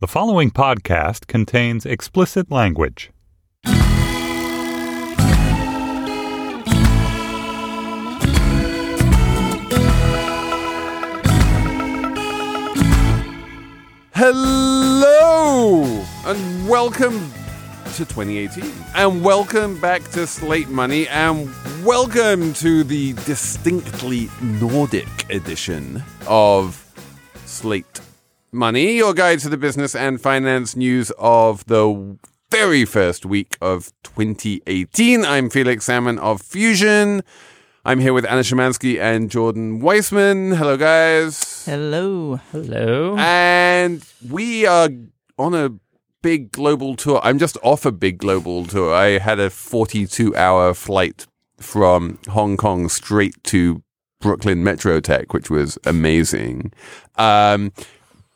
The following podcast contains explicit language. Hello, and welcome to 2018, and welcome back to Slate Money, and welcome to the distinctly Nordic edition of Slate Money, your guide to the business and finance news of the very first week of 2018. I'm Felix Salmon of Fusion. I'm here with Anna Szymanski and Jordan Weissman. Hello, guys. Hello. Hello. And we are on a big global tour. I'm just off a big global tour. I had a 42-hour flight from Hong Kong straight to Brooklyn MetroTech, which was amazing.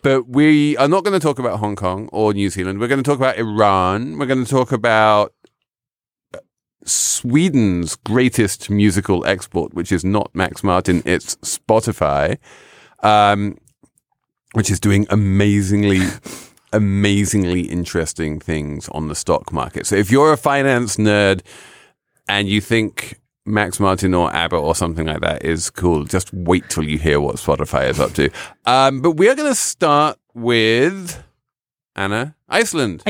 But we are not going to talk about Hong Kong or New Zealand. We're going to talk about Iran. We're going to talk about Sweden's greatest musical export, which is not Max Martin, it's Spotify, which is doing amazingly interesting things on the stock market. So if you're a finance nerd and you think Max Martin or ABBA or something like that is cool, just wait till you hear what Spotify is up to. But we are going to start with, Anna, Iceland,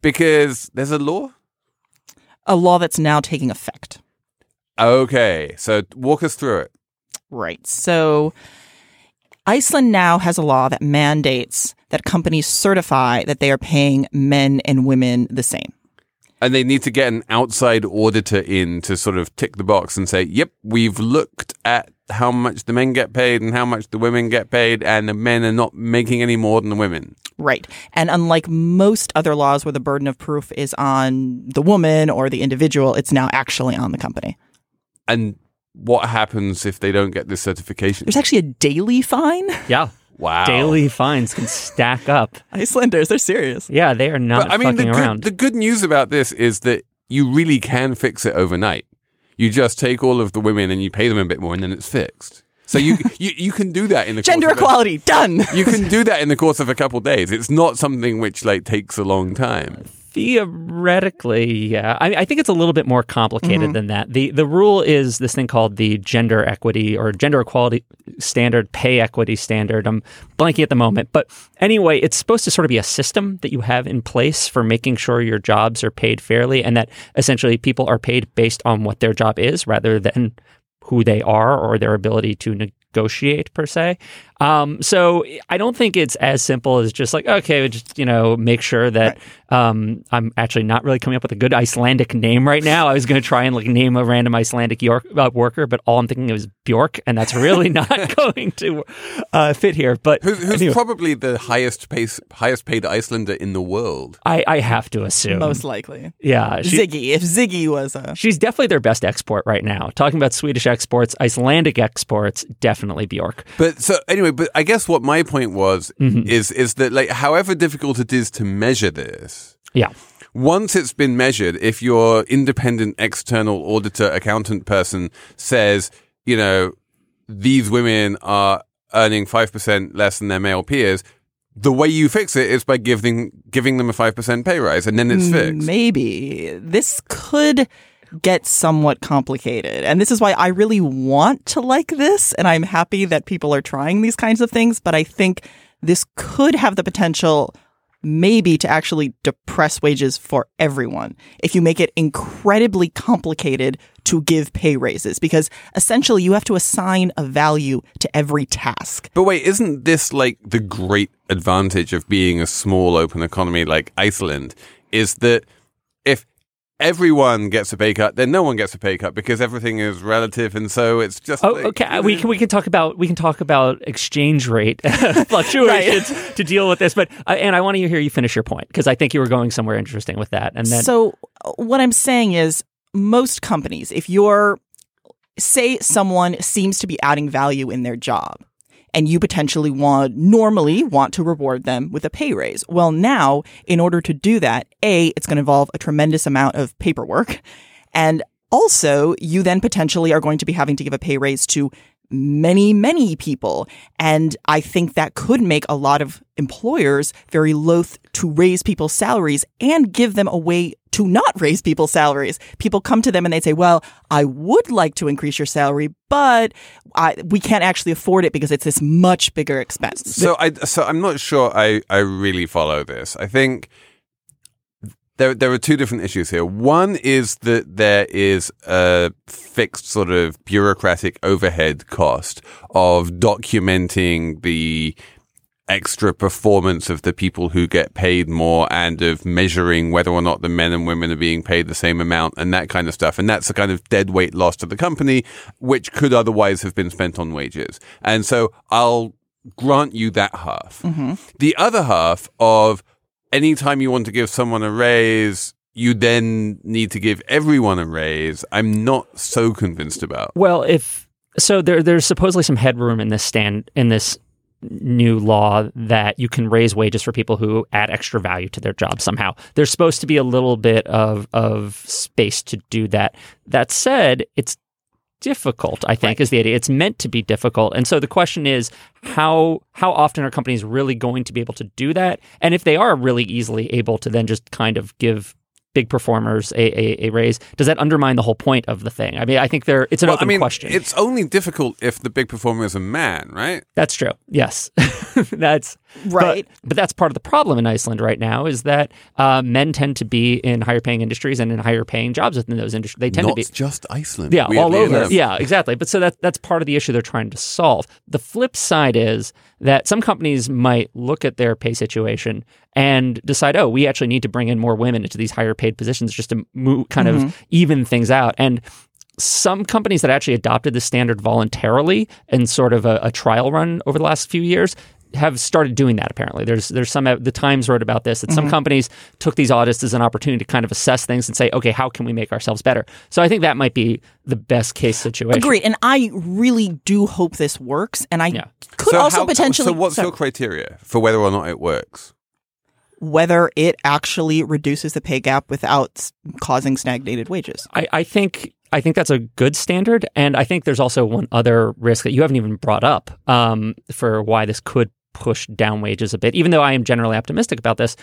because there's a law. A law that's now taking effect. Okay. So walk us through it. Right. So Iceland now has a law that mandates that companies certify that they are paying men and women the same. And they need to get an outside auditor in to sort of tick the box and say, yep, we've looked at how much the men get paid and how much the women get paid, and the men are not making any more than the women. Right. And unlike most other laws where the burden of proof is on the woman or the individual, it's now actually on the company. And what happens if they don't get this certification? There's actually a daily fine. Yeah. Wow. Daily fines can stack up. Icelanders, they're serious. Yeah, they are not around. The good news about this is that you really can fix it overnight. You just take all of the women and you pay them a bit more and then it's fixed. So you can do that in the gender equality, done. You can do that in the course of a couple of days. It's not something which takes a long time. Theoretically, yeah. I think it's a little bit more complicated than that. The rule is this thing called the gender equity or gender equality standard, pay equity standard. I'm blanking at the moment. But anyway, it's supposed to sort of be a system that you have in place for making sure your jobs are paid fairly and that essentially people are paid based on what their job is rather than who they are or their ability to negotiate per se. So I don't think it's as simple as just make sure that I'm actually not really coming up with a good Icelandic name right now. I was going to try and name a random Icelandic worker, but all I'm thinking is Bjork, and that's really not going to fit here. But who's probably the highest paid Icelander in the world? I have to assume. Most likely. Yeah. Ziggy. If Ziggy was she's definitely their best export right now. Talking about Swedish exports, Icelandic exports, definitely Bjork. But so anyway, but I guess what my point was is that however difficult it is to measure this, yeah, once it's been measured, if your independent external auditor accountant person says, these women are earning 5% less than their male peers, the way you fix it is by giving them a 5% pay rise, and then it's fixed. Maybe this could get somewhat complicated. And this is why I really want to like this. And I'm happy that people are trying these kinds of things. But I think this could have the potential maybe to actually depress wages for everyone if you make it incredibly complicated to give pay raises, because essentially you have to assign a value to every task. But wait, isn't this the great advantage of being a small open economy like Iceland is that if everyone gets a pay cut, then no one gets a pay cut because everything is relative, and so it's just. Oh, okay. You know. We can talk about exchange rate fluctuations right. to deal with this, but and I want to hear you finish your point because I think you were going somewhere interesting with that. And then, so what I'm saying is, most companies, if you're say someone seems to be adding value in their job, and you potentially normally want to reward them with a pay raise. Well, now, in order to do that, A, it's going to involve a tremendous amount of paperwork. And also, you then potentially are going to be having to give a pay raise to many, many people. And I think that could make a lot of employers very loath to raise people's salaries and give them a way to not raise people's salaries. People come to them and they say, well, I would like to increase your salary, but we can't actually afford it because it's this much bigger expense. So I'm not sure I really follow this. I think there are two different issues here. One is that there is a fixed sort of bureaucratic overhead cost of documenting the extra performance of the people who get paid more and of measuring whether or not the men and women are being paid the same amount and that kind of stuff. And that's a kind of dead weight loss to the company, which could otherwise have been spent on wages. And so I'll grant you that half. Mm-hmm. The other half of any time you want to give someone a raise, you then need to give everyone a raise, I'm not so convinced about. Well, there's supposedly some headroom in this new law that you can raise wages for people who add extra value to their job somehow. There's supposed to be a little bit of space to do that. That said, it's difficult, I think, is the idea. It's meant to be difficult. And so the question is, how often are companies really going to be able to do that? And if they are really easily able to then just kind of give big performers a raise, does that undermine the whole point of the thing? I mean, I think it's an open question. It's only difficult if the big performer is a man, right? That's true. Yes. That's right. But that's part of the problem in Iceland right now is that men tend to be in higher paying industries and in higher paying jobs within those industries. They tend to be. Not just Iceland. Yeah, all over. Enough. Yeah, exactly. But so that's part of the issue they're trying to solve. The flip side is that some companies might look at their pay situation and decide, oh, we actually need to bring in more women into these higher paid positions just to kind of even things out. And some companies that actually adopted this standard voluntarily and sort of a trial run over the last few years have started doing that, apparently. There's some, the Times wrote about this, that some companies took these audits as an opportunity to kind of assess things and say, okay, how can we make ourselves better? So I think that might be the best case situation. Agreed. And I really do hope this works. And I could also potentially... So what's your criteria for whether or not it works? Whether it actually reduces the pay gap without causing stagnated wages. I think that's a good standard. And I think there's also one other risk that you haven't even brought up for why this could push down wages a bit, even though I am generally optimistic about this,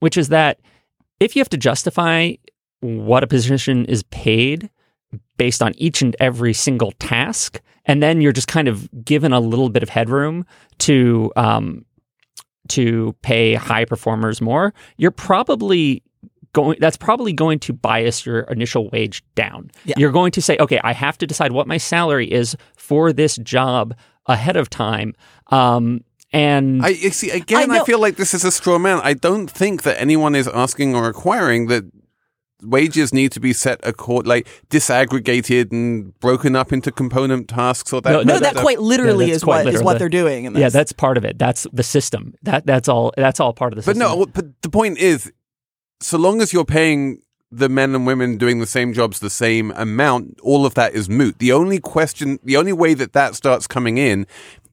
which is that if you have to justify what a position is paid based on each and every single task, and then you're just kind of given a little bit of headroom to pay high performers more, you're probably going to bias your initial wage down. Yeah. You're going to say, okay, I have to decide what my salary is for this job ahead of time. I feel like this is a straw man. I don't think that anyone is asking or requiring that wages need to be set disaggregated and broken up into component tasks or that. No, quite literally is what they're doing. In this. Yeah, that's part of it. That's the system. That's all part of the system. But the point is, so long as you're paying the men and women doing the same jobs the same amount, all of that is moot. The only way that starts coming in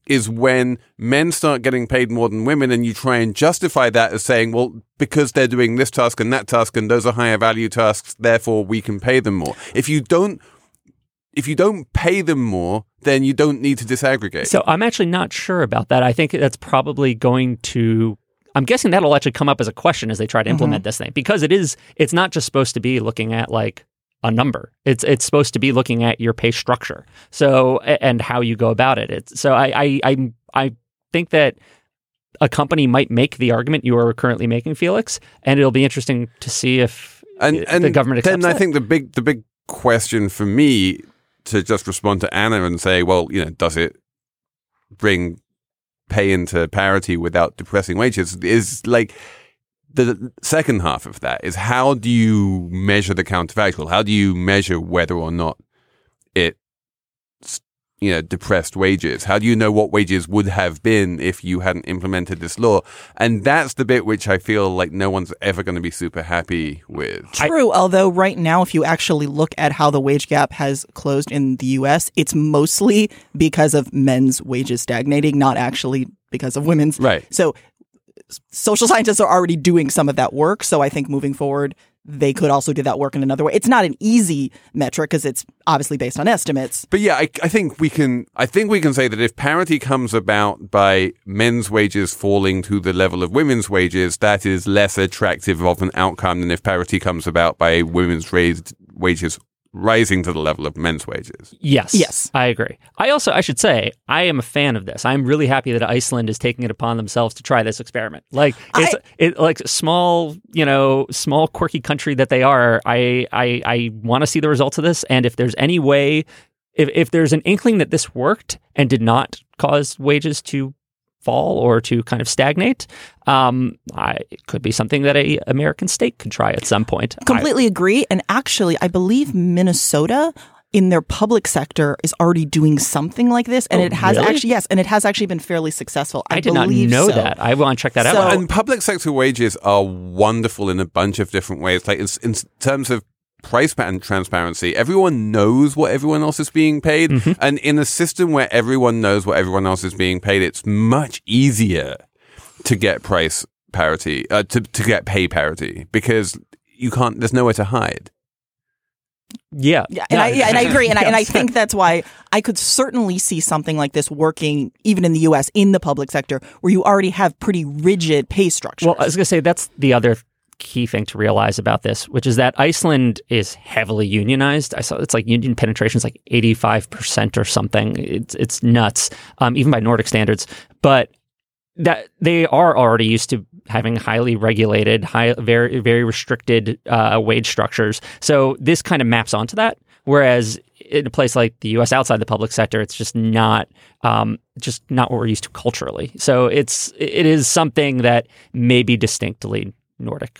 is when men start getting paid more than women and you try and justify that as saying, well, because they're doing this task and that task and those are higher value tasks, therefore we can pay them more. If you don't pay them more, then you don't need to disaggregate. So I'm actually not sure about that. I think that's probably going to... I'm guessing that'll actually come up as a question as they try to implement this thing, because it's not just supposed to be looking at like a number. It's supposed to be looking at your pay structure. So, and how you go about it. I think that a company might make the argument you are currently making, Felix, and it'll be interesting to see if the government accepts that. I think the big question for me, to just respond to Anna and say, well, you know, does it bring pay into parity without depressing wages, is like The second half of that is, how do you measure the counterfactual? How do you measure whether or not it, you know, depressed wages? How do you know what wages would have been if you hadn't implemented this law? And that's the bit which I feel like no one's ever going to be super happy with. True, although right now, if you actually look at how the wage gap has closed in the U.S., it's mostly because of men's wages stagnating, not actually because of women's. Right. So social scientists are already doing some of that work. So I think moving forward, they could also do that work in another way. It's not an easy metric because it's obviously based on estimates. But yeah, I think we can say that if parity comes about by men's wages falling to the level of women's wages, that is less attractive of an outcome than if parity comes about by women's wages rising to the level of men's wages. Yes. I agree. I should say, I am a fan of this. I'm really happy that Iceland is taking it upon themselves to try this experiment. Like, small quirky country that they are. I want to see the results of this. And if there's any way, if there's an inkling that this worked and did not cause wages to fall or to kind of stagnate, it could be something that an American state could try at some point. Completely agree. And actually, I believe Minnesota in their public sector is already doing something like this. And it has actually been fairly successful. I did not know that. I want to check that out. And public sector wages are wonderful in a bunch of different ways. Like in terms of price pattern transparency, everyone knows what everyone else is being paid. Mm-hmm. And in a system where everyone knows what everyone else is being paid, it's much easier to get price parity, to get pay parity, because you can't, there's nowhere to hide. Yeah. And I agree. And, yes. I think that's why I could certainly see something like this working even in the US in the public sector, where you already have pretty rigid pay structures. Well, I was going to say, that's the other key thing to realize about this, which is that Iceland is heavily unionized. I saw it's like union penetration is like 85% or something. It's nuts, even by Nordic standards. But that they are already used to having highly regulated, very, very restricted wage structures. So this kind of maps onto that. Whereas in a place like the U.S. outside the public sector, it's just not what we're used to culturally. So it is something that may be distinctly Nordic.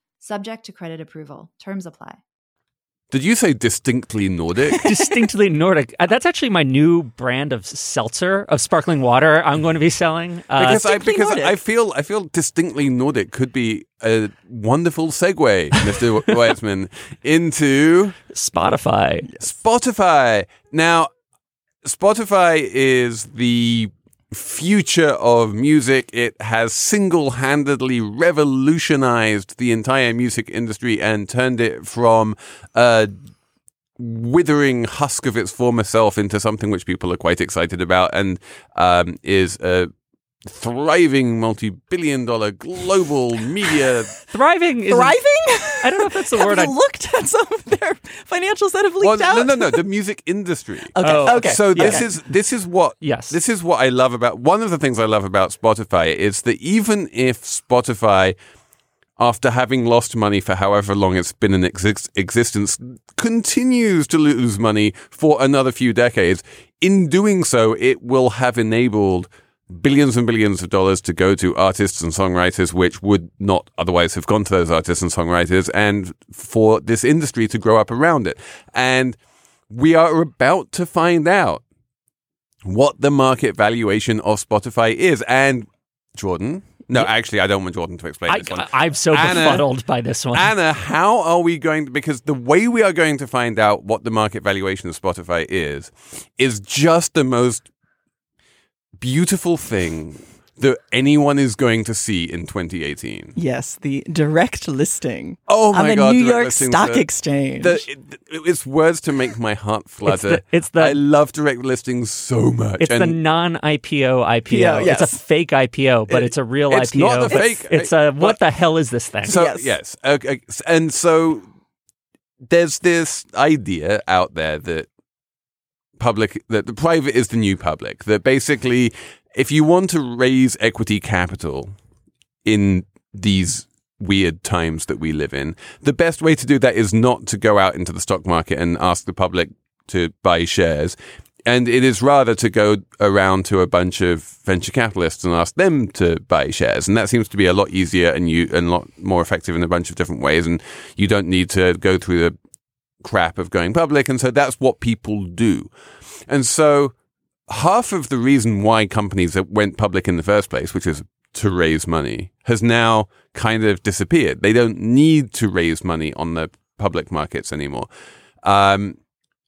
Subject to credit approval. Terms apply. Did you say distinctly Nordic? Distinctly Nordic. That's actually my new brand of seltzer, of sparkling water I'm going to be selling. Because I feel distinctly Nordic could be a wonderful segue, Mr. Weissman, into Spotify. Yes. Spotify. Now, Spotify is the future of music. It has single-handedly revolutionized the entire music industry and turned it from a withering husk of its former self into something which people are quite excited about, and is a thriving multi-billion-dollar global media. Thriving? I don't know if that's the word. I looked at some of their financials that have leaked out. No. The music industry. Okay. So this is what I love about. One of the things I love about Spotify is that even if Spotify, after having lost money for however long it's been in existence, continues to lose money for another few decades, in doing so, it will have enabled billions and billions of dollars to go to artists and songwriters which would not otherwise have gone to those artists and songwriters, and for this industry to grow up around it. And we are about to find out what the market valuation of Spotify is. And Jordan... No, actually, I don't want Jordan to explain this one. I'm so befuddled by this one. Anna, how are we going to... Because the way we are going to find out what the market valuation of Spotify is just the most beautiful thing that anyone is going to see in 2018. Yes, the direct listing. Oh my God! On the New York Stock Exchange. It's words to make my heart flutter. I love direct listings so much. It's the non-IPO IPO. Yes. It's a fake IPO, but it's a real IPO. It's not a fake. It's a what the hell is this thing? So yes, okay. And so there's this idea out there that public, that the private is the new public. That basically, if you want to raise equity capital in these weird times that we live in, the best way to do that is not to go out into the stock market and ask the public to buy shares. And it is rather to go around to a bunch of venture capitalists and ask them to buy shares. And that seems to be a lot easier and a lot more effective in a bunch of different ways. And you don't need to go through the crap of going public. And so that's what people do. And so half of the reason why companies that went public in the first place, which is to raise money, has now kind of disappeared. They don't need to raise money on the public markets anymore.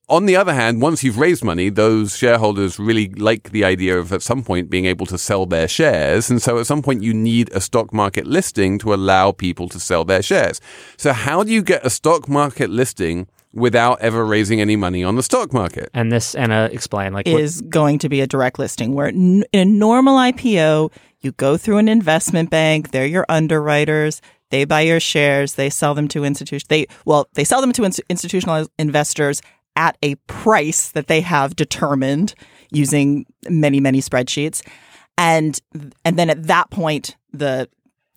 On the other hand, once you've raised money, those shareholders really like the idea of at some point being able to sell their shares. And so at some point you need a stock market listing to allow people to sell their shares. So how do you get a stock market listing without ever raising any money on the stock market? And this, Anna, explain. Is going to be a direct listing where in a normal IPO, you go through an investment bank. They're your underwriters. They buy your shares. They sell them to institutional investors at a price that they have determined using many, many spreadsheets. And then at that point, the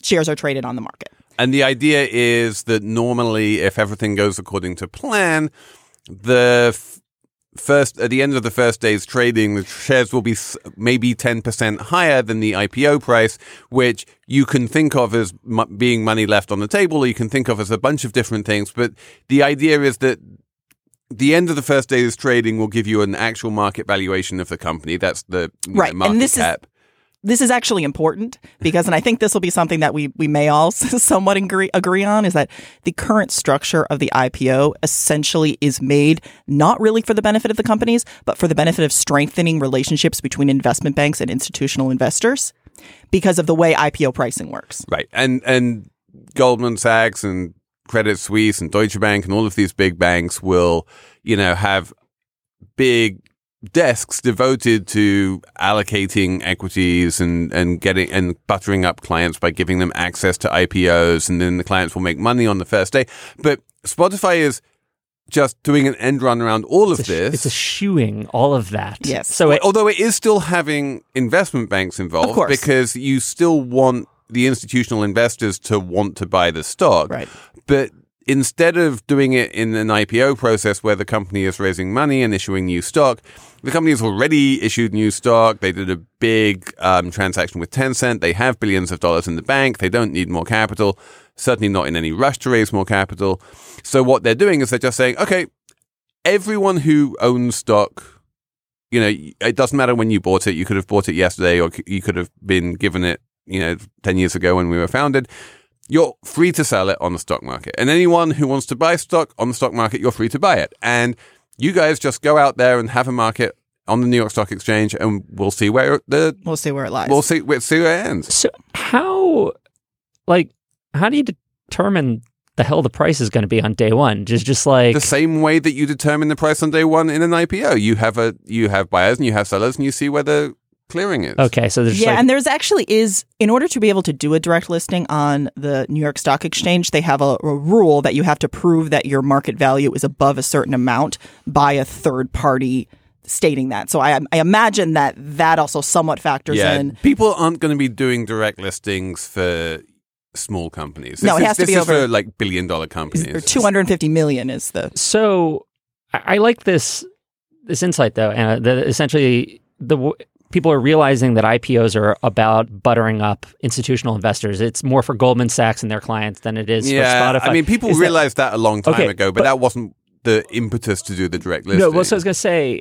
shares are traded on the market. And the idea is that normally, if everything goes according to plan, at the end of the first day's trading, the shares will be maybe 10% higher than the IPO price, which you can think of as being money left on the table, or you can think of as a bunch of different things. But the idea is that the end of the first day's trading will give you an actual market valuation of the company. That's the market cap. This is actually important because, and I think this will be something that we may all somewhat agree on, is that the current structure of the IPO essentially is made not really for the benefit of the companies, but for the benefit of strengthening relationships between investment banks and institutional investors because of the way IPO pricing works. Right. And Goldman Sachs and Credit Suisse and Deutsche Bank and all of these big banks will, have big desks devoted to allocating equities and getting and buttering up clients by giving them access to IPOs, and then the clients will make money on the first day. But Spotify is just doing an end run around all of this. It's eschewing all of that. Yes. So although it is still having investment banks involved, of course, because you still want the institutional investors to want to buy the stock. Right. But instead of doing it in an IPO process where the company is raising money and issuing new stock, the company has already issued new stock. They did a big transaction with Tencent. They have billions of dollars in the bank. They don't need more capital, certainly not in any rush to raise more capital. So what they're doing is they're just saying, okay, everyone who owns stock, it doesn't matter when you bought it. You could have bought it yesterday, or you could have been given it, 10 years ago when we were founded. You're free to sell it on the stock market. And anyone who wants to buy stock on the stock market, you're free to buy it. And you guys just go out there and have a market on the New York Stock Exchange, and we'll see where we'll see where it lies. We'll see where it ends. So how do you determine the hell the price is going to be on day one? Just like the same way that you determine the price on day one in an IPO. You have buyers and you have sellers, and you see whether clearing is. Okay, so there's and there's actually is, in order to be able to do a direct listing on the New York Stock Exchange, they have a rule that you have to prove that your market value is above a certain amount by a third party stating that. So I imagine that also somewhat factors in. People aren't going to be doing direct listings for small companies. No, it has to be over for $1 billion companies. Or 250 million is the. So I like this insight though, and that essentially people are realizing that IPOs are about buttering up institutional investors. It's more for Goldman Sachs and their clients than it is for Spotify. I mean, people realized that a long time ago, but that wasn't the impetus to do the direct listing? No, well, so I was going to say,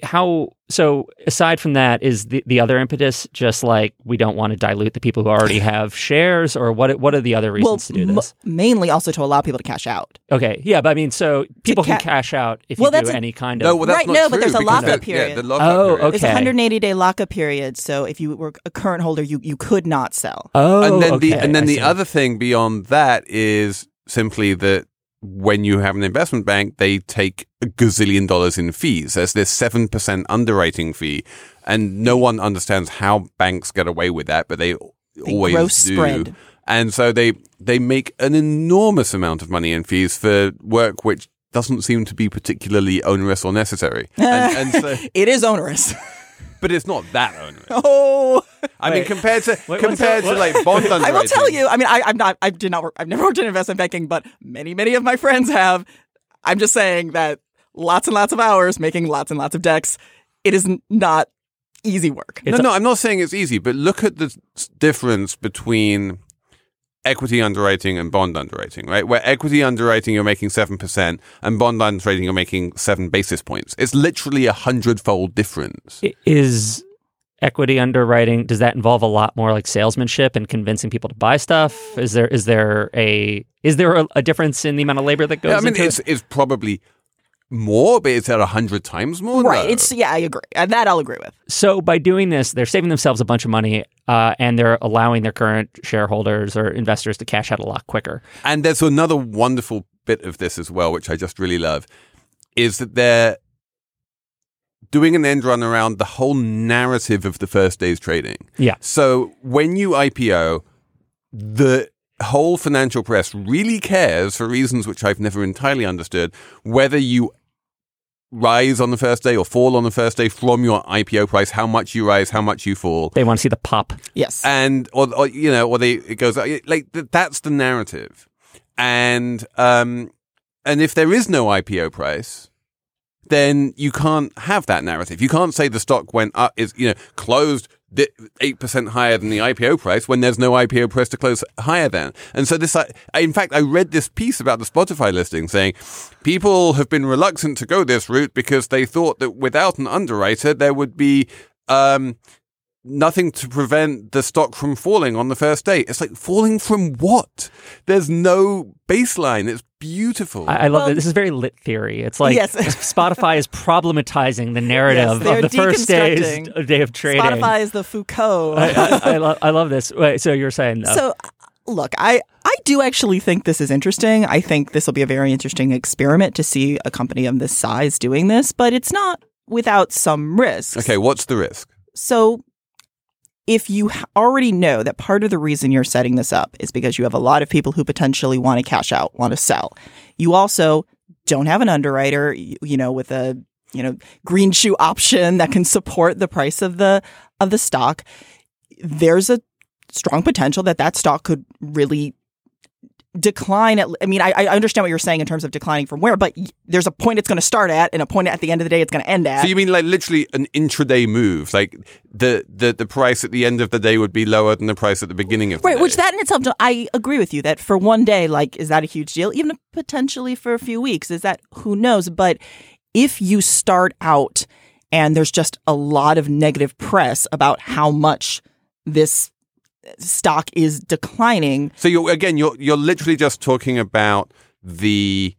so aside from that, is the other impetus just like we don't want to dilute the people who already have shares, or what are the other reasons to do this? Mainly also to allow people to cash out. Okay, yeah, but I mean, so people can cash out if you do any kind of... No, well, that's right, not true, but there's a lockup period. Yeah, the lockup period. Okay. There's a 180-day lockup period, so if you were a current holder, you could not sell. And then the other thing beyond that is simply that when you have an investment bank, they take a gazillion dollars in fees. There's this 7% underwriting fee, and no one understands how banks get away with that, but they always gross do. Spread. And so they make an enormous amount of money in fees for work which doesn't seem to be particularly onerous or necessary. And so it is onerous. But it's not that onerous. I mean, compared to like bond underwriting. I will tell you. I mean, I've never worked in investment banking, but many of my friends have. I'm just saying that lots and lots of hours making lots and lots of decks. It is not easy work. No, I'm not saying it's easy, but look at the difference between equity underwriting and bond underwriting, right? Where equity underwriting, you're making 7%, and bond underwriting, you're making 7 basis points. It's literally 100-fold difference. Is equity underwriting, does that involve a lot more like salesmanship and convincing people to buy stuff? Is there a difference in the amount of labor that goes into it? I mean, it's probably more, but it's at 100 times more. Right. No. I agree. That I'll agree with. So by doing this, they're saving themselves a bunch of money, and they're allowing their current shareholders or investors to cash out a lot quicker. And there's another wonderful bit of this as well, which I just really love, is that they're doing an end run around the whole narrative of the first day's trading. Yeah. So when you IPO, the whole financial press really cares, for reasons which I've never entirely understood, whether you rise on the first day or fall on the first day from your IPO price, how much you rise, how much you fall. They want to see the pop. Yes. And, it goes like, that's the narrative. And if there is no IPO price, then you can't have that narrative. You can't say the stock went up, closed 8% higher than the IPO price when there's no IPO price to close higher than. And so this, in fact, I read this piece about the Spotify listing saying people have been reluctant to go this route because they thought that without an underwriter, there would be nothing to prevent the stock from falling on the first day. It's like, falling from what? There's no baseline. It's beautiful. I love that. This is very lit theory. It's like, yes. Spotify is problematizing the narrative of the first day of trading. Spotify is the Foucault. I love this. Wait, so you're saying though? So look, I do actually think this is interesting. I think this will be a very interesting experiment to see a company of this size doing this, but it's not without some risks. Okay, what's the risk? So if you already know that part of the reason you're setting this up is because you have a lot of people who potentially want to cash out, want to sell, you also don't have an underwriter, with a green shoe option that can support the price of the stock, there's a strong potential that stock could really decline. I understand what you're saying in terms of declining from where, but there's a point it's going to start at and a point at the end of the day it's going to end at. So you mean like literally an intraday move, like the price at the end of the day would be lower than the price at the beginning of the day. Right, which that in itself, I agree with you that for one day, like, is that a huge deal? Even potentially for a few weeks, is that, who knows? But if you start out and there's just a lot of negative press about how much this stock is declining. So you're literally just talking about the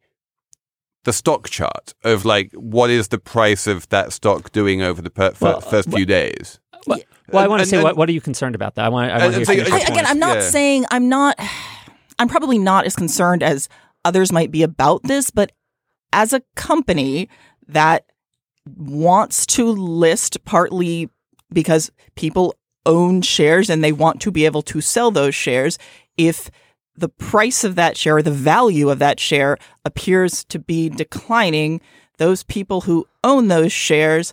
stock chart of like, what is the price of that stock doing over the first few days. Well, I want to say, what are you concerned about? That I'm probably not as concerned as others might be about this, but as a company that wants to list partly because people own shares and they want to be able to sell those shares, if the price of that share or the value of that share appears to be declining, those people who own those shares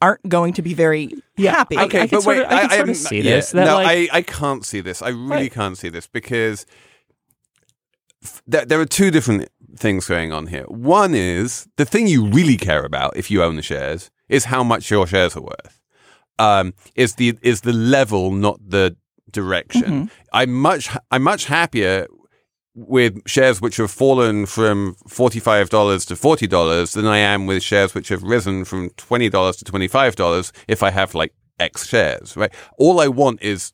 aren't going to be very happy. Okay, but wait, I see this. No, I can't see this. I really can't see this because there are two different things going on here. One is the thing you really care about if you own the shares is how much your shares are worth. Is the level, not the direction. Mm-hmm. I'm much happier with shares which have fallen from $45 to $40 than I am with shares which have risen from $20 to $25 if I have like X shares, right? All I want is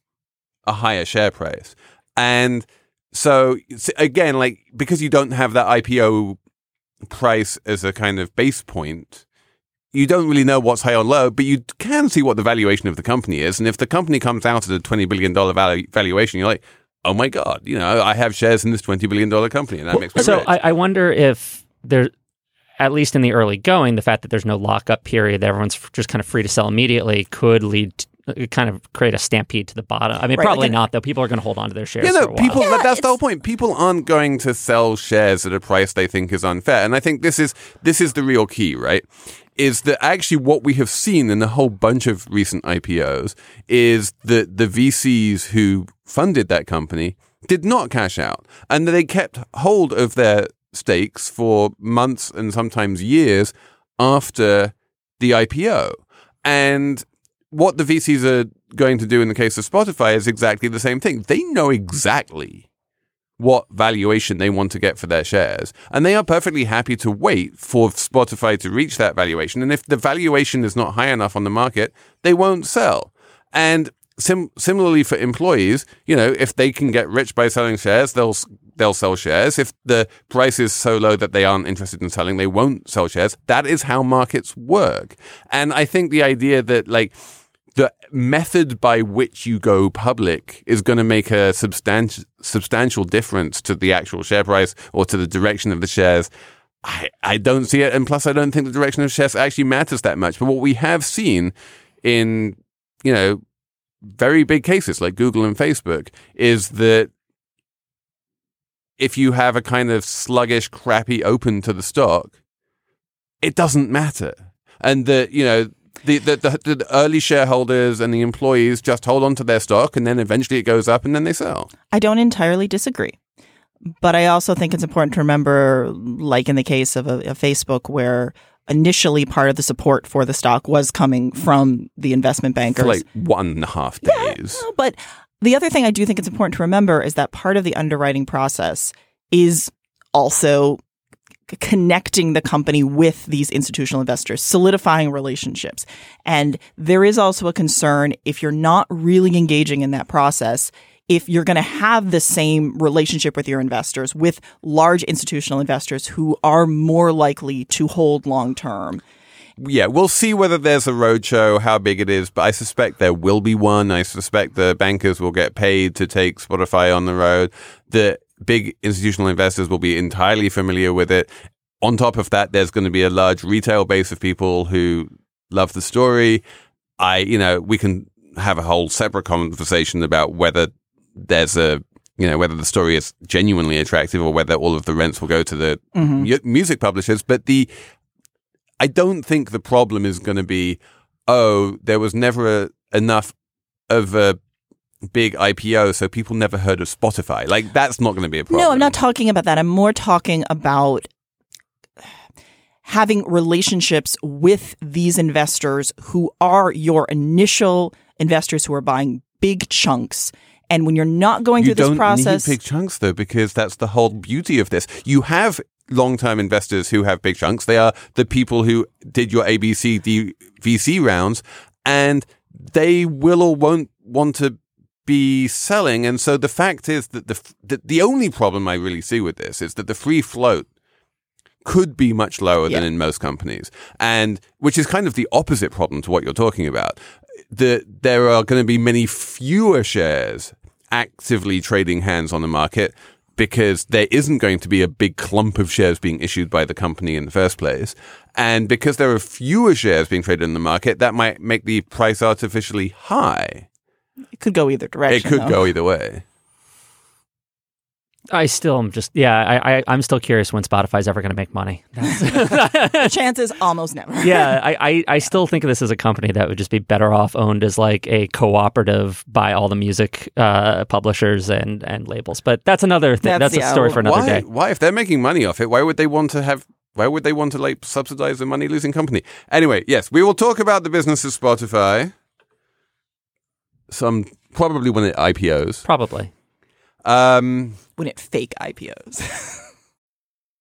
a higher share price. And so again, like, because you don't have that IPO price as a kind of base point, you don't really know what's high or low, but you can see what the valuation of the company is. And if the company comes out at a $20 billion valuation, you're like, oh my God, you know, I have shares in this $20 billion company, and that makes me rich. So I wonder if there, at least in the early going, the fact that there's no lockup period, everyone's just kind of free to sell immediately, could lead to kind of create a stampede to the bottom. I mean, right, probably like, not, though. People are going to hold on to their shares for a while. That's the whole point. People aren't going to sell shares at a price they think is unfair. And I think this is the real key, right? Is that actually what we have seen in a whole bunch of recent IPOs is that the VCs who funded that company did not cash out, and they kept hold of their stakes for months and sometimes years after the IPO. And what the VCs are going to do in the case of Spotify is exactly the same thing. They know exactly what valuation they want to get for their shares, and they are perfectly happy to wait for Spotify to reach that valuation. And if the valuation is not high enough on the market, they won't sell. And similarly for employees, you know, if they can get rich by selling shares, they'll sell shares. If the price is so low that they aren't interested in selling, they won't sell shares. That is how markets work. And I think the idea that like the method by which you go public is going to make a substantial difference to the actual share price or to the direction of the shares, I don't see it. And plus, I don't think the direction of shares actually matters that much. But what we have seen in, you know, very big cases like Google and Facebook is that if you have a kind of sluggish, crappy open to the stock, it doesn't matter. And that, you know, the early shareholders and the employees just hold on to their stock, and then eventually it goes up and then they sell. I don't entirely disagree. But I also think it's important to remember, like in the case of a Facebook, where initially part of the support for the stock was coming from the investment bankers. For like 1.5 days. Yeah, but the other thing I do think it's important to remember is that part of the underwriting process is also connecting the company with these institutional investors, solidifying relationships. And there is also a concern if you're not really engaging in that process, if you're going to have the same relationship with your investors, with large institutional investors who are more likely to hold long term. Yeah, we'll see whether there's a roadshow, how big it is, but I suspect there will be one. I suspect the bankers will get paid to take Spotify on the road. The big institutional investors will be entirely familiar with it. On top of that, there's going to be a large retail base of people who love the story. We can have a whole separate conversation about whether there's whether the story is genuinely attractive or whether all of the rents will go to the music publishers. But I don't think the problem is going to be, oh, there was never enough of a big IPO, so people never heard of Spotify. Like, that's not going to be a problem. No, I'm not talking about that. I'm more talking about having relationships with these investors who are your initial investors who are buying big chunks. And when you're not going through this process... You don't need big chunks, though, because that's the whole beauty of this. You have long-term investors who have big chunks. They are the people who did your ABCD VC rounds, and they will or won't want to be selling. And so the fact is that the only problem I really see with this is that the free float could be much lower than in most companies, and which is kind of the opposite problem to what you're talking about. There are going to be many fewer shares actively trading hands on the market because there isn't going to be a big clump of shares being issued by the company in the first place. And because there are fewer shares being traded in the market, that might make the price artificially high. It could go either direction. It could go either way. I still am just, I'm still curious when Spotify's ever going to make money. Chances almost never. Yeah, I still think of this as a company that would just be better off owned as like a cooperative by all the music publishers and labels. But that's another thing. That's a story for another day. Why, if they're making money off it, why would they want to like subsidize a money-losing company? Anyway, yes, we will talk about the business of Spotify. Probably when it IPOs. Probably. When it fake IPOs.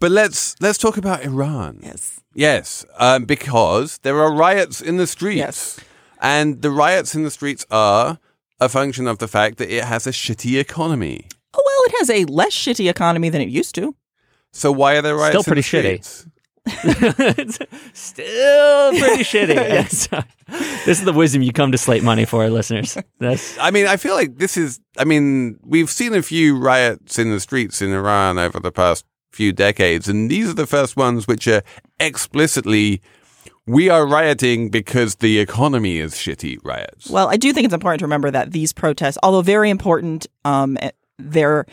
But let's talk about Iran. Yes, because there are riots in the streets. Yes. And the riots in the streets are a function of the fact that it has a shitty economy. Oh, well, it has a less shitty economy than it used to. So why are there riots in the streets? Still pretty shitty. Yes. This is the wisdom you come to Slate Money for, listeners. I feel like this is... I mean, we've seen a few riots in the streets in Iran over the past few decades, and these are the first ones which are explicitly, we are rioting because the economy is shitty riots. Well, I do think it's important to remember that these protests, although very important, they're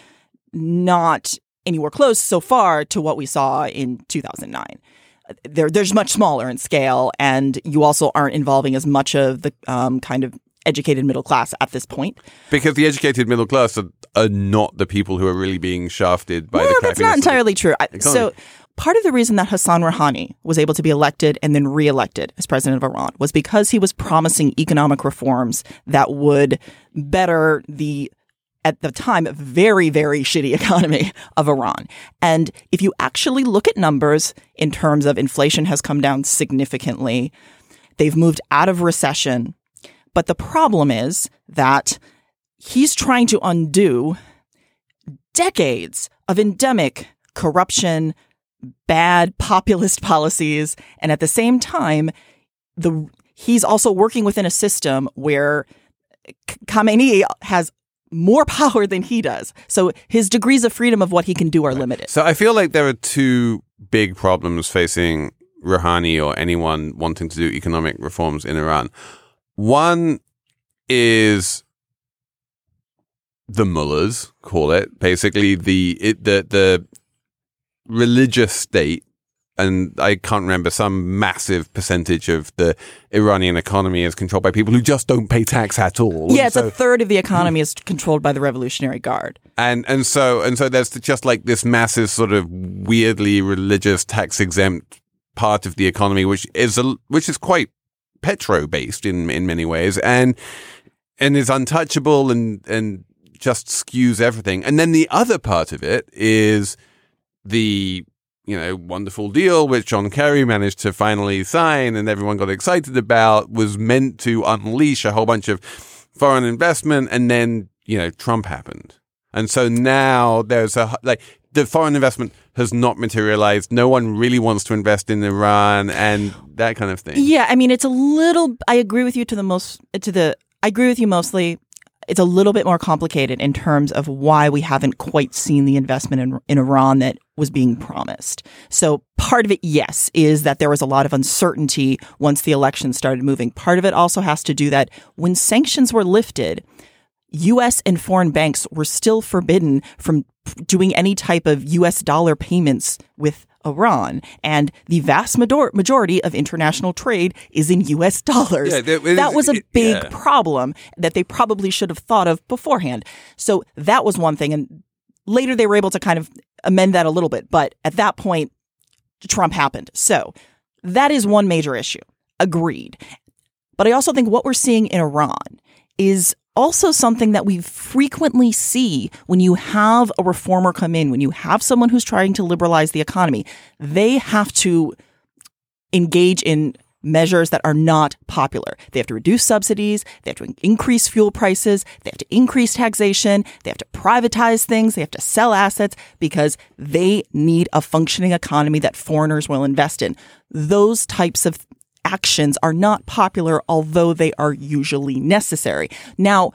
not anywhere close so far to what we saw in 2009. They're much smaller in scale, and you also aren't involving as much of the kind of educated middle class at this point. Because the educated middle class are not the people who are really being shafted by the capitalism. No, that's not entirely true. So part of the reason that Hassan Rouhani was able to be elected and then reelected as president of Iran was because he was promising economic reforms that would better the, at the time, very, very shitty economy of Iran. And if you actually look at numbers in terms of inflation has come down significantly, they've moved out of recession. But the problem is that he's trying to undo decades of endemic corruption, bad populist policies, and at the same time, he's also working within a system where Khamenei has more power than he does. So his degrees of freedom of what he can do are limited. So I feel like there are two big problems facing Rouhani or anyone wanting to do economic reforms in Iran. One is the mullahs, call it, basically the religious state, and I can't remember, some massive percentage of the Iranian economy is controlled by people who just don't pay tax at all. Yeah, it's a third of the economy is controlled by the Revolutionary Guard. And so there's just like this massive sort of weirdly religious tax-exempt part of the economy, which is quite petro-based in many ways, and is untouchable and just skews everything. And then the other part of it is the, wonderful deal which John Kerry managed to finally sign and everyone got excited about, was meant to unleash a whole bunch of foreign investment, and then, Trump happened. And so now there's the foreign investment has not materialized. No one really wants to invest in Iran and that kind of thing. Yeah, I mean, I agree with you mostly. It's a little bit more complicated in terms of why we haven't quite seen the investment in Iran that was being promised. So part of it, yes, is that there was a lot of uncertainty once the election started moving. Part of it also has to do that when sanctions were lifted, U.S. and foreign banks were still forbidden from doing any type of U.S. dollar payments with Iran, and the vast majority of international trade is in U.S. dollars. Yeah, that was a big problem that they probably should have thought of beforehand. So that was one thing, and later they were able to kind of amend that a little bit, but at that point, Trump happened. So that is one major issue. Agreed. But I also think what we're seeing in Iran is also something that we frequently see when you have a reformer come in, when you have someone who's trying to liberalize the economy. They have to engage in measures that are not popular. They have to reduce subsidies. They have to increase fuel prices. They have to increase taxation. They have to privatize things. They have to sell assets because they need a functioning economy that foreigners will invest in. Those types of actions are not popular, although they are usually necessary. Now,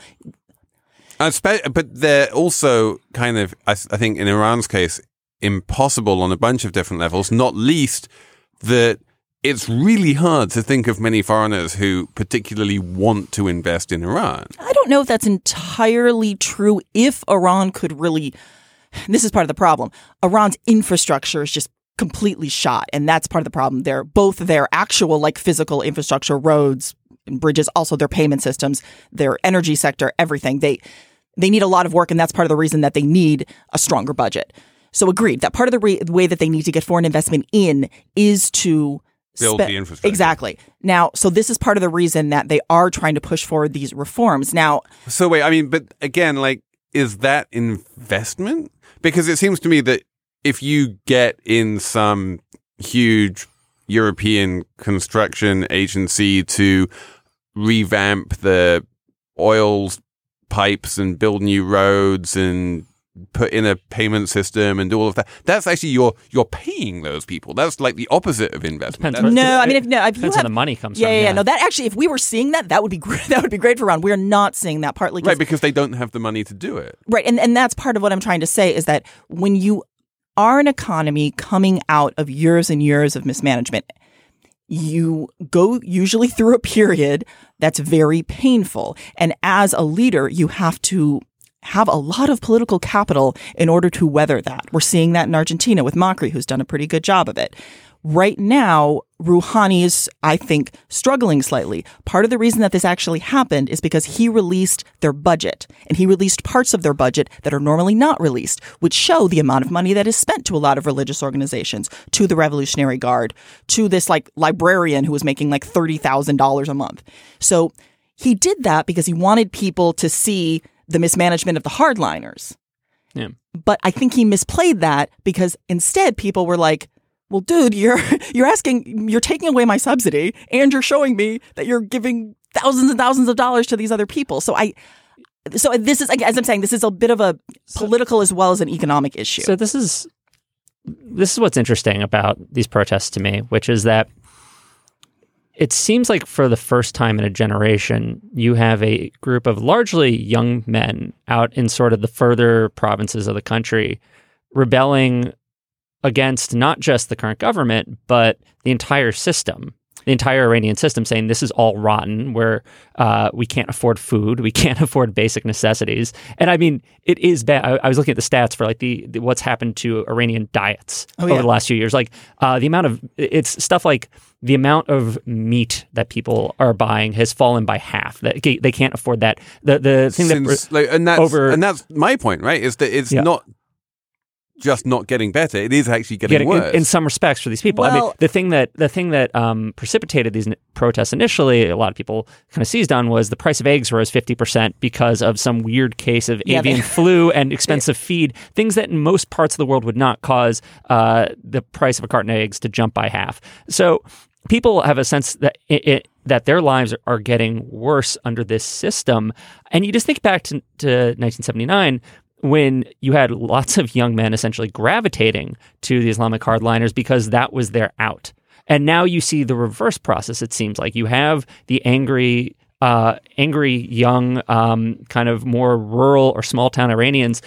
but they're also kind of, I think in Iran's case, impossible on a bunch of different levels, not least that it's really hard to think of many foreigners who particularly want to invest in Iran. I don't know if that's entirely true if Iran could really... This is part of the problem. Iran's infrastructure is just completely shot, and that's part of the problem. They're both their actual like physical infrastructure, roads and bridges, also their payment systems, their energy sector, everything. They need a lot of work, and that's part of the reason that they need a stronger budget. So agreed, that part of the way that they need to get foreign investment in is to build the infrastructure. Exactly. Now, so this is part of the reason that they are trying to push forward these reforms. Now, so wait, I mean, but again, like, is that investment? Because it seems to me that if you get in some huge European construction agency to revamp the oil pipes and build new roads and put in a payment system and do all of that, that's actually you're paying those people. That's like the opposite of investment. No, I mean, depends on the money comes from. Yeah. No, that actually, if we were seeing that, that would be great for Iran. We're not seeing that, partly because they don't have the money to do it. Right, and that's part of what I'm trying to say, is that when you are an economy coming out of years and years of mismanagement, you go usually through a period that's very painful. And as a leader, you have to have a lot of political capital in order to weather that. We're seeing that in Argentina with Macri, who's done a pretty good job of it. Right now, Rouhani is, I think, struggling slightly. Part of the reason that this actually happened is because he released their budget, and he released parts of their budget that are normally not released, which show the amount of money that is spent to a lot of religious organizations, to the Revolutionary Guard, to this like librarian who was making like $30,000 a month. So he did that because he wanted people to see the mismanagement of the hardliners. Yeah. But I think he misplayed that, because instead people were like, well, dude, you're taking away my subsidy, and you're showing me that you're giving thousands and thousands of dollars to these other people. So this is, as I'm saying, this is a bit of a political as well as an economic issue. So this is what's interesting about these protests to me, which is that it seems like for the first time in a generation, you have a group of largely young men out in sort of the further provinces of the country rebelling against not just the current government, but the entire system, the entire Iranian system, saying this is all rotten, where we can't afford food, we can't afford basic necessities. And I mean, it is bad. I was looking at the stats for like the what's happened to Iranian diets over the last few years. Like the amount of, it's stuff like, the amount of meat that people are buying has fallen by half. They can't afford that. The thing that's my point, right? Is that it's not just not getting better; it is actually getting worse in some respects for these people. Well, I mean, the thing that precipitated these protests initially, a lot of people kind of seized on, was the price of eggs rose 50% because of some weird case of avian flu and expensive feed. Things that in most parts of the world would not cause the price of a carton of eggs to jump by half. So people have a sense that that their lives are getting worse under this system. And you just think back to 1979, when you had lots of young men essentially gravitating to the Islamic hardliners because that was their out. And now you see the reverse process, it seems like. You have the angry young kind of more rural or small town Iranians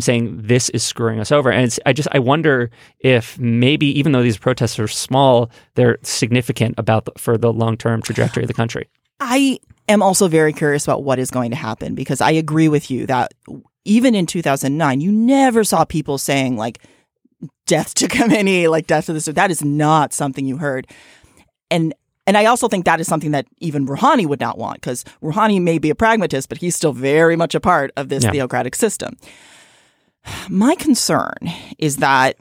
saying this is screwing us over. And I wonder if maybe even though these protests are small, they're significant for the long-term trajectory of the country. I am also very curious about what is going to happen, because I agree with you that even in 2009, you never saw people saying like death to Khamenei, like death to this. That is not something you heard. And I also think that is something that even Rouhani would not want, because Rouhani may be a pragmatist, but he's still very much a part of this theocratic system. My concern is that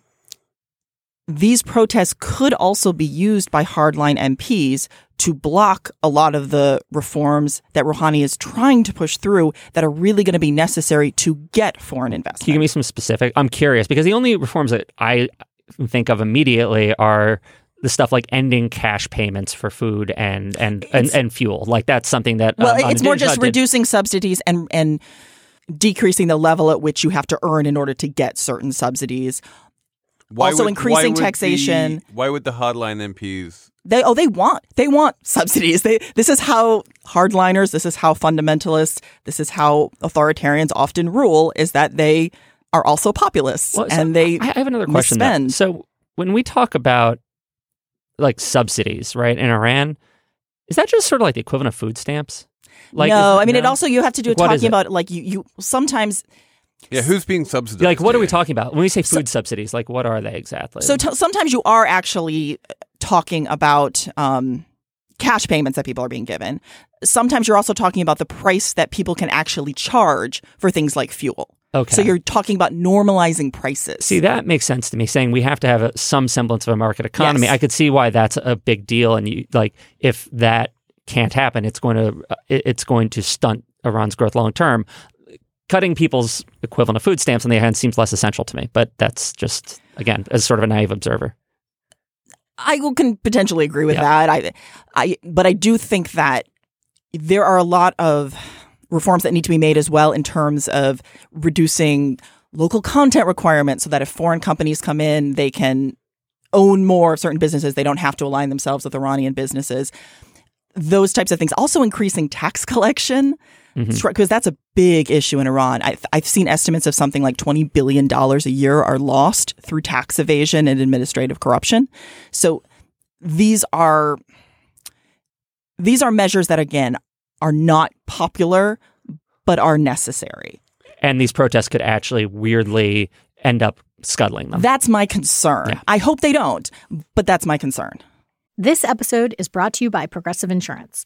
these protests could also be used by hardline MPs to block a lot of the reforms that Rouhani is trying to push through that are really going to be necessary to get foreign investment. Can you give me some specific? I'm curious, because the only reforms that I think of immediately are the stuff like ending cash payments for food and fuel. Like that's something that... Well, it's more just reducing subsidies and decreasing the level at which you have to earn in order to get certain subsidies. Increasing taxation. Why would the hardline MPs... They want subsidies. This is how hardliners, this is how fundamentalists, this is how authoritarians often rule, is that they are also populists. Well, so I have another question. So when we talk about like subsidies, right, in Iran, is that just sort of like the equivalent of food stamps? Like, no, I mean, it also, you have to do talking about, like, you sometimes... Yeah, who's being subsidized? Like, what are we talking about? When we say food subsidies, like, what are they exactly? So sometimes you are actually talking about cash payments that people are being given. Sometimes you're also talking about the price that people can actually charge for things like fuel. Okay. So you're talking about normalizing prices. See, that makes sense to me, saying we have to have some semblance of a market economy. Yes. I could see why that's a big deal. And you, like, if that can't happen, it's going to stunt Iran's growth long term. Cutting people's equivalent of food stamps on the other hand seems less essential to me, but that's just, again, as sort of a naive observer. I can potentially agree with that. But I do think that there are a lot of reforms that need to be made as well in terms of reducing local content requirements so that if foreign companies come in, they can own more of certain businesses. They don't have to align themselves with Iranian businesses. Those types of things. Also increasing tax collection, because that's a big issue in Iran. I've seen estimates of something like $20 billion a year are lost through tax evasion and administrative corruption. So these are measures that, again, are not popular, but are necessary. And these protests could actually weirdly end up scuttling them. That's my concern. Yeah. I hope they don't, but that's my concern. This episode is brought to you by Progressive Insurance.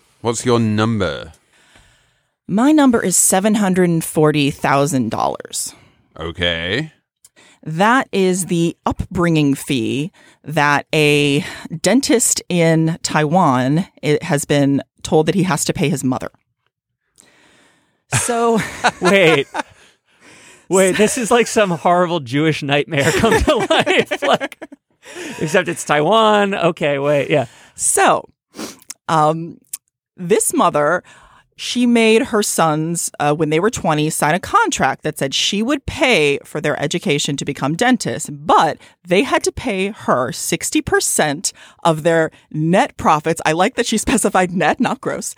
what's your number? My number is $740,000. Okay. That is the upbringing fee that a dentist in Taiwan has been told that he has to pay his mother. So wait, this is like some horrible Jewish nightmare come to life. Like, except it's Taiwan. Okay, wait, yeah. So, this mother, she made her sons, when they were 20, sign a contract that said she would pay for their education to become dentists, but they had to pay her 60% of their net profits. I like that she specified net, not gross.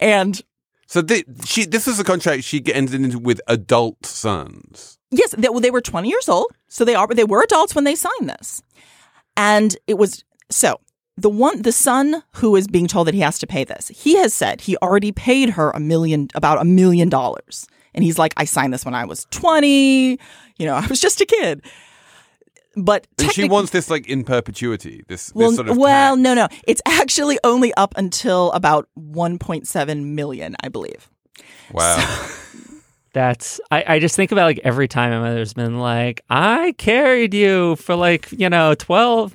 And so this is a contract she entered into with adult sons. Yes, they were 20 years old, so they were adults when they signed this. And it was so. The son who is being told that he has to pay this, he has said he already paid her about $1 million. And he's like, I signed this when I was 20. I was just a kid. But she wants this like in perpetuity, this sort of tax. No. It's actually only up until about 1.7 million, I believe. Wow. So, that's I just think about like every time my mother's been like, I carried you for like, 9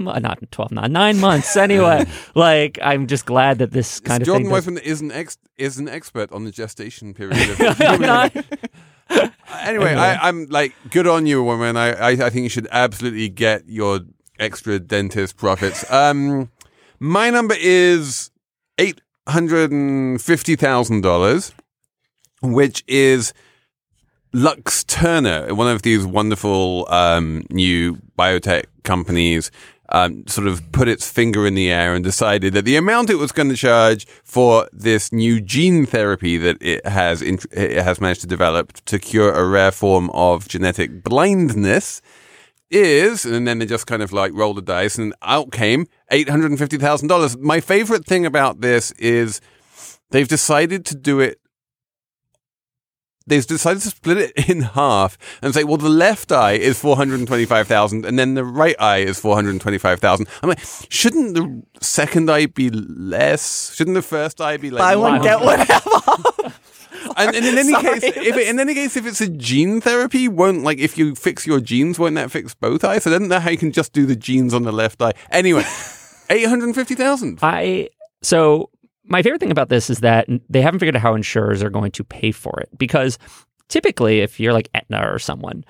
months anyway. Like, I'm just glad that this kind of Jordan Weissman is an expert on the gestation period of the human. Anyway. I'm like, good on you, woman. I think you should absolutely get your extra dentist profits. My number is $850,000, which is Luxturna, one of these wonderful new biotech companies, sort of put its finger in the air and decided that the amount it was going to charge for this new gene therapy that it has managed to develop to cure a rare form of genetic blindness is, and then they just kind of like rolled the dice and out came $850,000. My favorite thing about this is they've decided to do it they've decided to split it in half and say, well, the left eye is 425,000 and then the right eye is 425,000. I'm like, shouldn't the second eye be less? Shouldn't the first eye be like buy one, get one half? And in any case, if it's a gene therapy, won't like if you fix your genes, won't that fix both eyes? I don't know how you can just do the genes on the left eye. Anyway, 850,000. So my favorite thing about this is that they haven't figured out how insurers are going to pay for it, because typically if you're like Aetna or someone,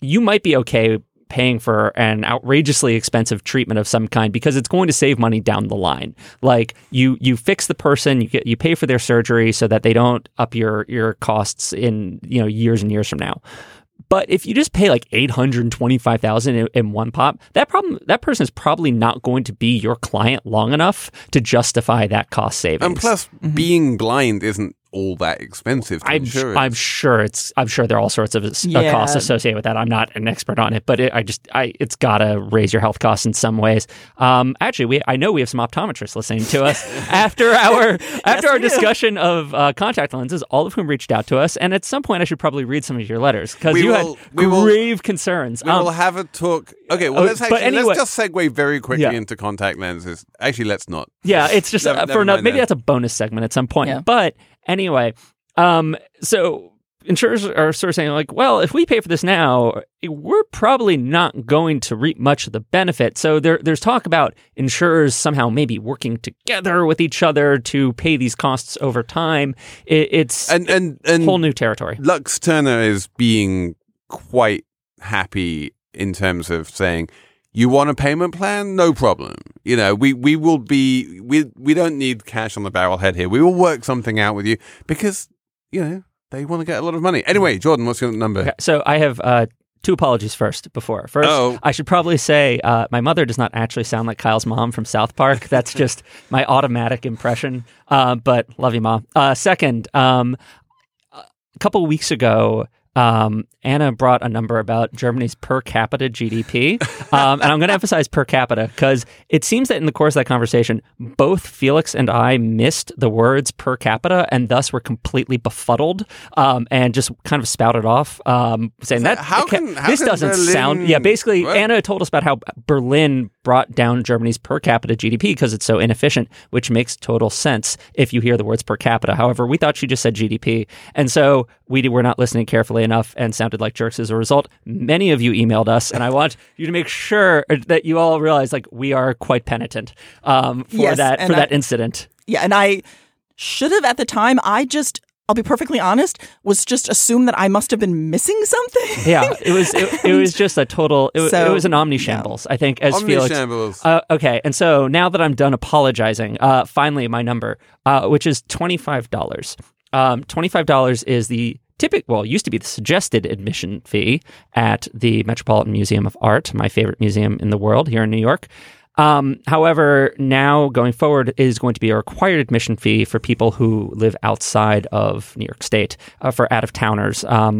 you might be okay paying for an outrageously expensive treatment of some kind because it's going to save money down the line. Like you fix the person, you pay for their surgery so that they don't up your costs in, you know, years and years from now. But if you just pay like $825,000 in one pop, that person is probably not going to be your client long enough to justify that cost savings. And plus, being blind isn't all that expensive. I'm sure there are all sorts of costs associated with that. I'm not an expert on it, but it's gotta raise your health costs in some ways. Actually, I know we have some optometrists listening to us after our discussion of contact lenses, all of whom reached out to us. And at some point, I should probably read some of your letters because you had grave concerns. We will have a talk. Okay, well, let's just segue very quickly into contact lenses. Actually, let's not. Yeah, it's just maybe that's a bonus segment at some point, but. Anyway, so insurers are sort of saying like, well, if we pay for this now, we're probably not going to reap much of the benefit. So there's talk about insurers somehow maybe working together with each other to pay these costs over time. It's whole new territory. Luxturna is being quite happy in terms of saying, you want a payment plan? No problem. You know, we don't need cash on the barrel head here. We will work something out with you because, you know, they want to get a lot of money. Anyway, Jordan, what's your number? Okay, so I have two apologies first. Uh-oh. I should probably say my mother does not actually sound like Kyle's mom from South Park. That's just my automatic impression. But love you, Mom. Second, a couple of weeks ago, Anna brought a number about Germany's per capita GDP. And I'm going to emphasize per capita because it seems that in the course of that conversation, both Felix and I missed the words per capita and thus were completely befuddled and just kind of spouted off saying that this doesn't sound... Yeah, basically, what? Anna told us about how Berlin brought down Germany's per capita GDP because it's so inefficient, which makes total sense if you hear the words per capita. However, we thought she just said GDP. And so we were not listening carefully enough and sounded like jerks as a result. Many of you emailed us, and I want you to make sure that you all realize, like, we are quite penitent for that incident. Yeah, and I should have at the time. I'll be perfectly honest, was just assumed that I must have been missing something. Yeah, it was an omni-shambles, I think, as Felix. Okay, and so now that I'm done apologizing, finally my number, which is $25. $25 is the used to be the suggested admission fee at the Metropolitan Museum of Art, my favorite museum in the world here in New York. However, now going forward is going to be a required admission fee for people who live outside of New York State, for out-of-towners. Or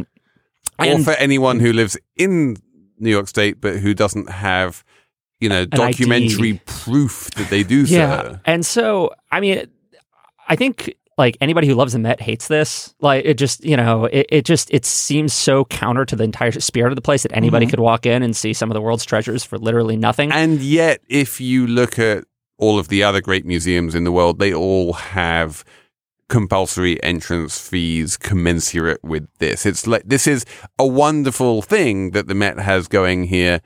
for anyone who lives in New York State but who doesn't have, you know, documentary proof that they do so. Yeah, and so, I mean, I think... Like, anybody who loves the Met hates this. Like, it just, you know, it seems so counter to the entire spirit of the place that anybody could walk in and see some of the world's treasures for literally nothing. And yet, if you look at all of the other great museums in the world, they all have compulsory entrance fees commensurate with this. It's like, this is a wonderful thing that the Met has going here.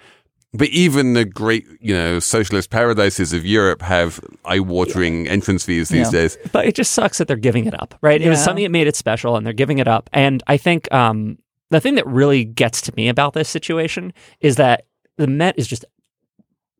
But even the great, you know, socialist paradises of Europe have eye-watering entrance fees these days. But it just sucks that they're giving it up, right? Yeah. It was something that made it special, and they're giving it up. And I think the thing that really gets to me about this situation is that the Met is just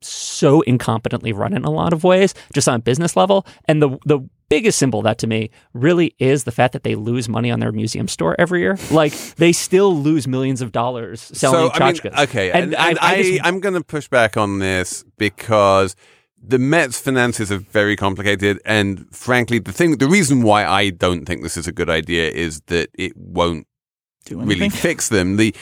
so incompetently run in a lot of ways, just on a business level. And the biggest symbol of that to me really is the fact that they lose money on their museum store every year. Like, they still lose millions of dollars selling tchotchkes. Okay, I'm going to push back on this because the Met's finances are very complicated, and frankly, the reason why I don't think this is a good idea is that it won't really fix them. The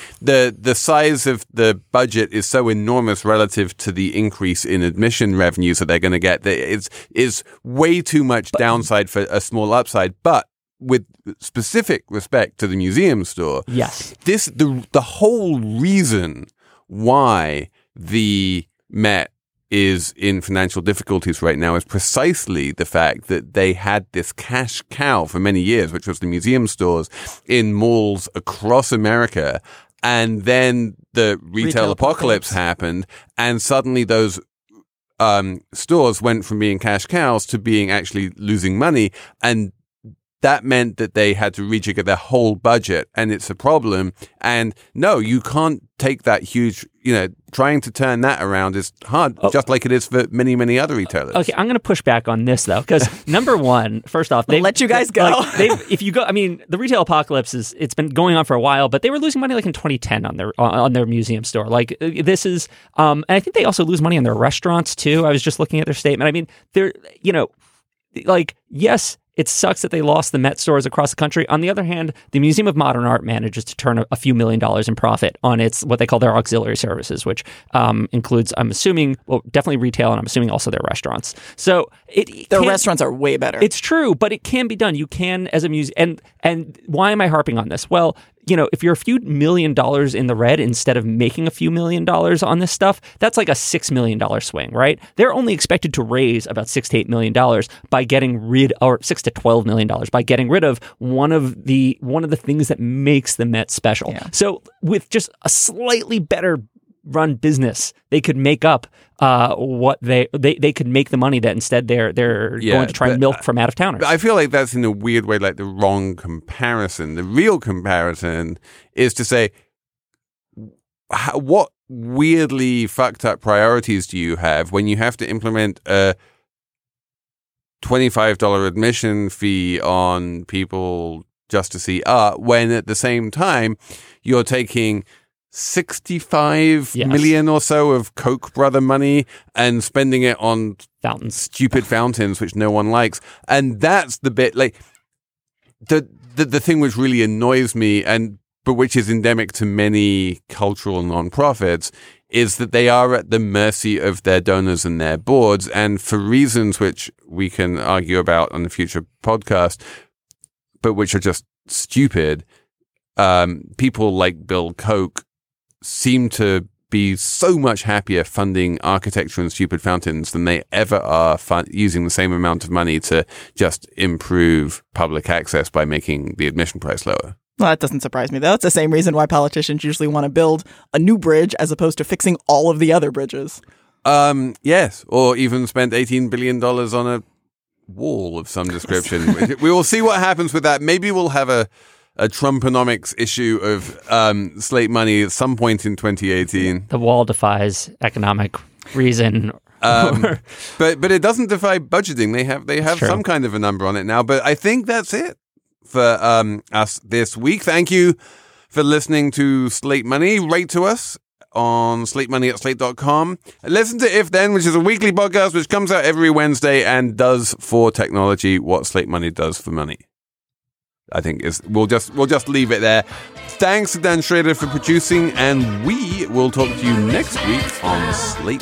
size of the budget is so enormous relative to the increase in admission revenues that they're going to get. It's way too much downside for a small upside. But with specific respect to the museum store, yes, this the whole reason why the Met is in financial difficulties right now is precisely the fact that they had this cash cow for many years, which was the museum stores in malls across America. And then the retail apocalypse happened, and suddenly those stores went from being cash cows to being actually losing money. And that meant that they had to rejigger their whole budget, and it's a problem. And no, you can't take that huge, trying to turn that around is hard, just like it is for many, many other retailers. Okay, I'm going to push back on this, though, because number one, first off, they let you guys go. If you go, the retail apocalypse it's been going on for a while, but they were losing money like in 2010 on their museum store. Like this is, and I think they also lose money on their restaurants too. I was just looking at their statement. They're, yes. It sucks that they lost the Met stores across the country. On the other hand, the Museum of Modern Art manages to turn a few $1 million in profit on its what they call their auxiliary services, which includes, I'm assuming, definitely retail, and I'm assuming also their restaurants. So their restaurants are way better. It's true, but it can be done. You can, as a museum, and why am I harping on this? Well, if you're a few $1 million in the red instead of making a few $1 million on this stuff, that's like a $6 million swing, right? They're only expected to raise about $6 to $8 million by getting rid, or $6 to $12 million by getting rid of one of the things that makes the Met special. Yeah. So with just a slightly better run business, they could make up what they could make the money that instead they're going to try and milk from out of towners. I feel like that's in a weird way like the wrong comparison. The real comparison is to say, what weirdly fucked up priorities do you have when you have to implement a $25 admission fee on people just to see art when at the same time you're taking 65 million or so of Koch brother money and spending it on stupid fountains which no one likes. And that's the bit, like the thing which really annoys me, but which is endemic to many cultural nonprofits, is that they are at the mercy of their donors and their boards, and for reasons which we can argue about on the future podcast, but which are just stupid, people like Bill Koch seem to be so much happier funding architecture and stupid fountains than they ever are using the same amount of money to just improve public access by making the admission price lower. Well, that doesn't surprise me, though. It's the same reason why politicians usually want to build a new bridge as opposed to fixing all of the other bridges. Yes, or even spend $18 billion on a wall of some description. We will see what happens with that. Maybe we'll have a Trumponomics issue of Slate Money at some point in 2018. The wall defies economic reason, but it doesn't defy budgeting. They have some kind of a number on it now. But I think that's it for us this week. Thank you for listening to Slate Money. Write to us on slatemoney@slate.com. Listen to If Then, which is a weekly podcast which comes out every Wednesday and does for technology what Slate Money does for money. I think we'll just leave it there. Thanks to Dan Schrader for producing, and we will talk to you next week on Slate.